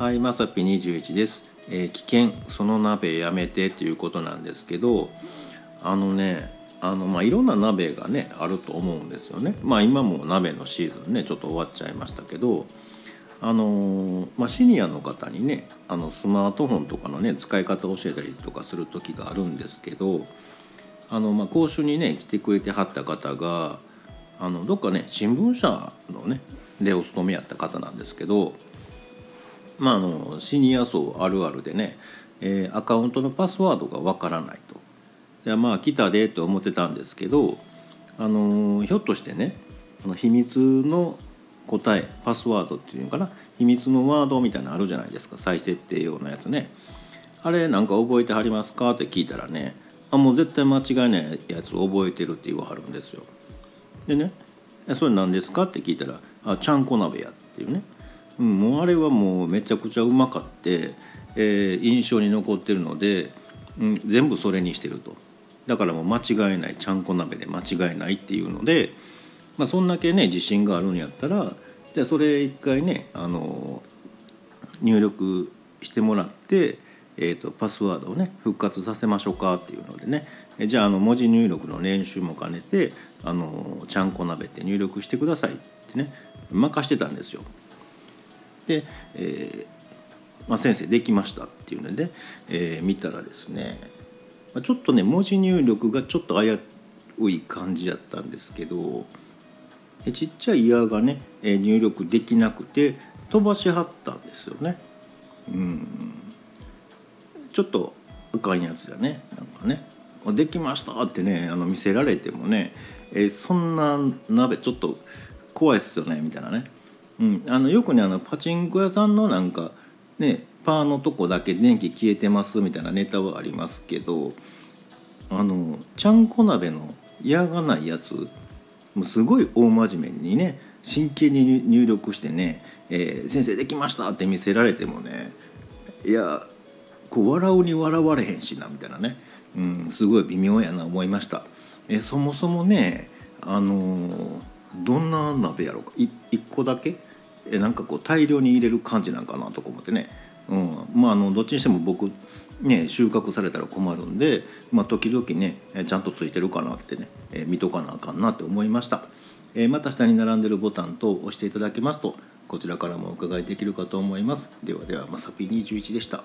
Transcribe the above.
はい、まさぴ21です、危険その鍋やめてっていうことなんですけど、いろんな鍋がねあると思うんですよね。今も鍋のシーズンねちょっと終わっちゃいましたけど、シニアの方にねスマートフォンとかのね使い方を教えたりとかする時があるんですけど、講習にね来てくれてはった方がどっかね新聞社のねでお勤めやった方なんですけど、シニア層あるあるでね、アカウントのパスワードがわからないと。で来たでと思ってたんですけど、ひょっとしてね秘密の答えパスワードっていうのかな、秘密のワードみたいなのあるじゃないですか、再設定用のやつね。あれなんか覚えてはりますかって聞いたらね、もう絶対間違いないやつ覚えてるって言わはるんですよ。でね、それ何ですかって聞いたら、ちゃんこ鍋やっていうね、もうあれはもうめちゃくちゃうまかって、印象に残ってるので、全部それにしてると。だからもう間違いない、ちゃんこ鍋で間違いないっていうので、そんだけね自信があるんやったら、じゃあそれ一回ね入力してもらって、パスワードをね復活させましょうかっていうのでね、じゃあ文字入力の練習も兼ねてちゃんこ鍋って入力してくださいってね任してたんですよ。で、先生できましたっていうので、見たらですね、ちょっとね文字入力がちょっと危うい感じだったんですけど、ちっちゃいイヤーがね入力できなくて飛ばしはったんですよね。ちょっとあかんやつだね。なんかねできましたってね見せられてもね、そんな鍋ちょっと怖いっすよねみたいなね。よくねパチンコ屋さんのなんかねパーのとこだけ電気消えてますみたいなネタはありますけど、ちゃんこ鍋の嫌がないやつもうすごい大真面目にね真剣に入力してね、先生できましたって見せられてもね、いやこう笑うに笑われへんしなみたいなね、すごい微妙やな思いました。そもそもねどんな鍋やろうか、1個だけなんかこう大量に入れる感じなんかなとか思ってね、どっちにしても僕ね収穫されたら困るんで、時々ねちゃんとついてるかなってね、見とかなあかんなって思いました。また下に並んでるボタン等を押していただけますとこちらからもお伺いできるかと思います。ではではまさぴ21でした。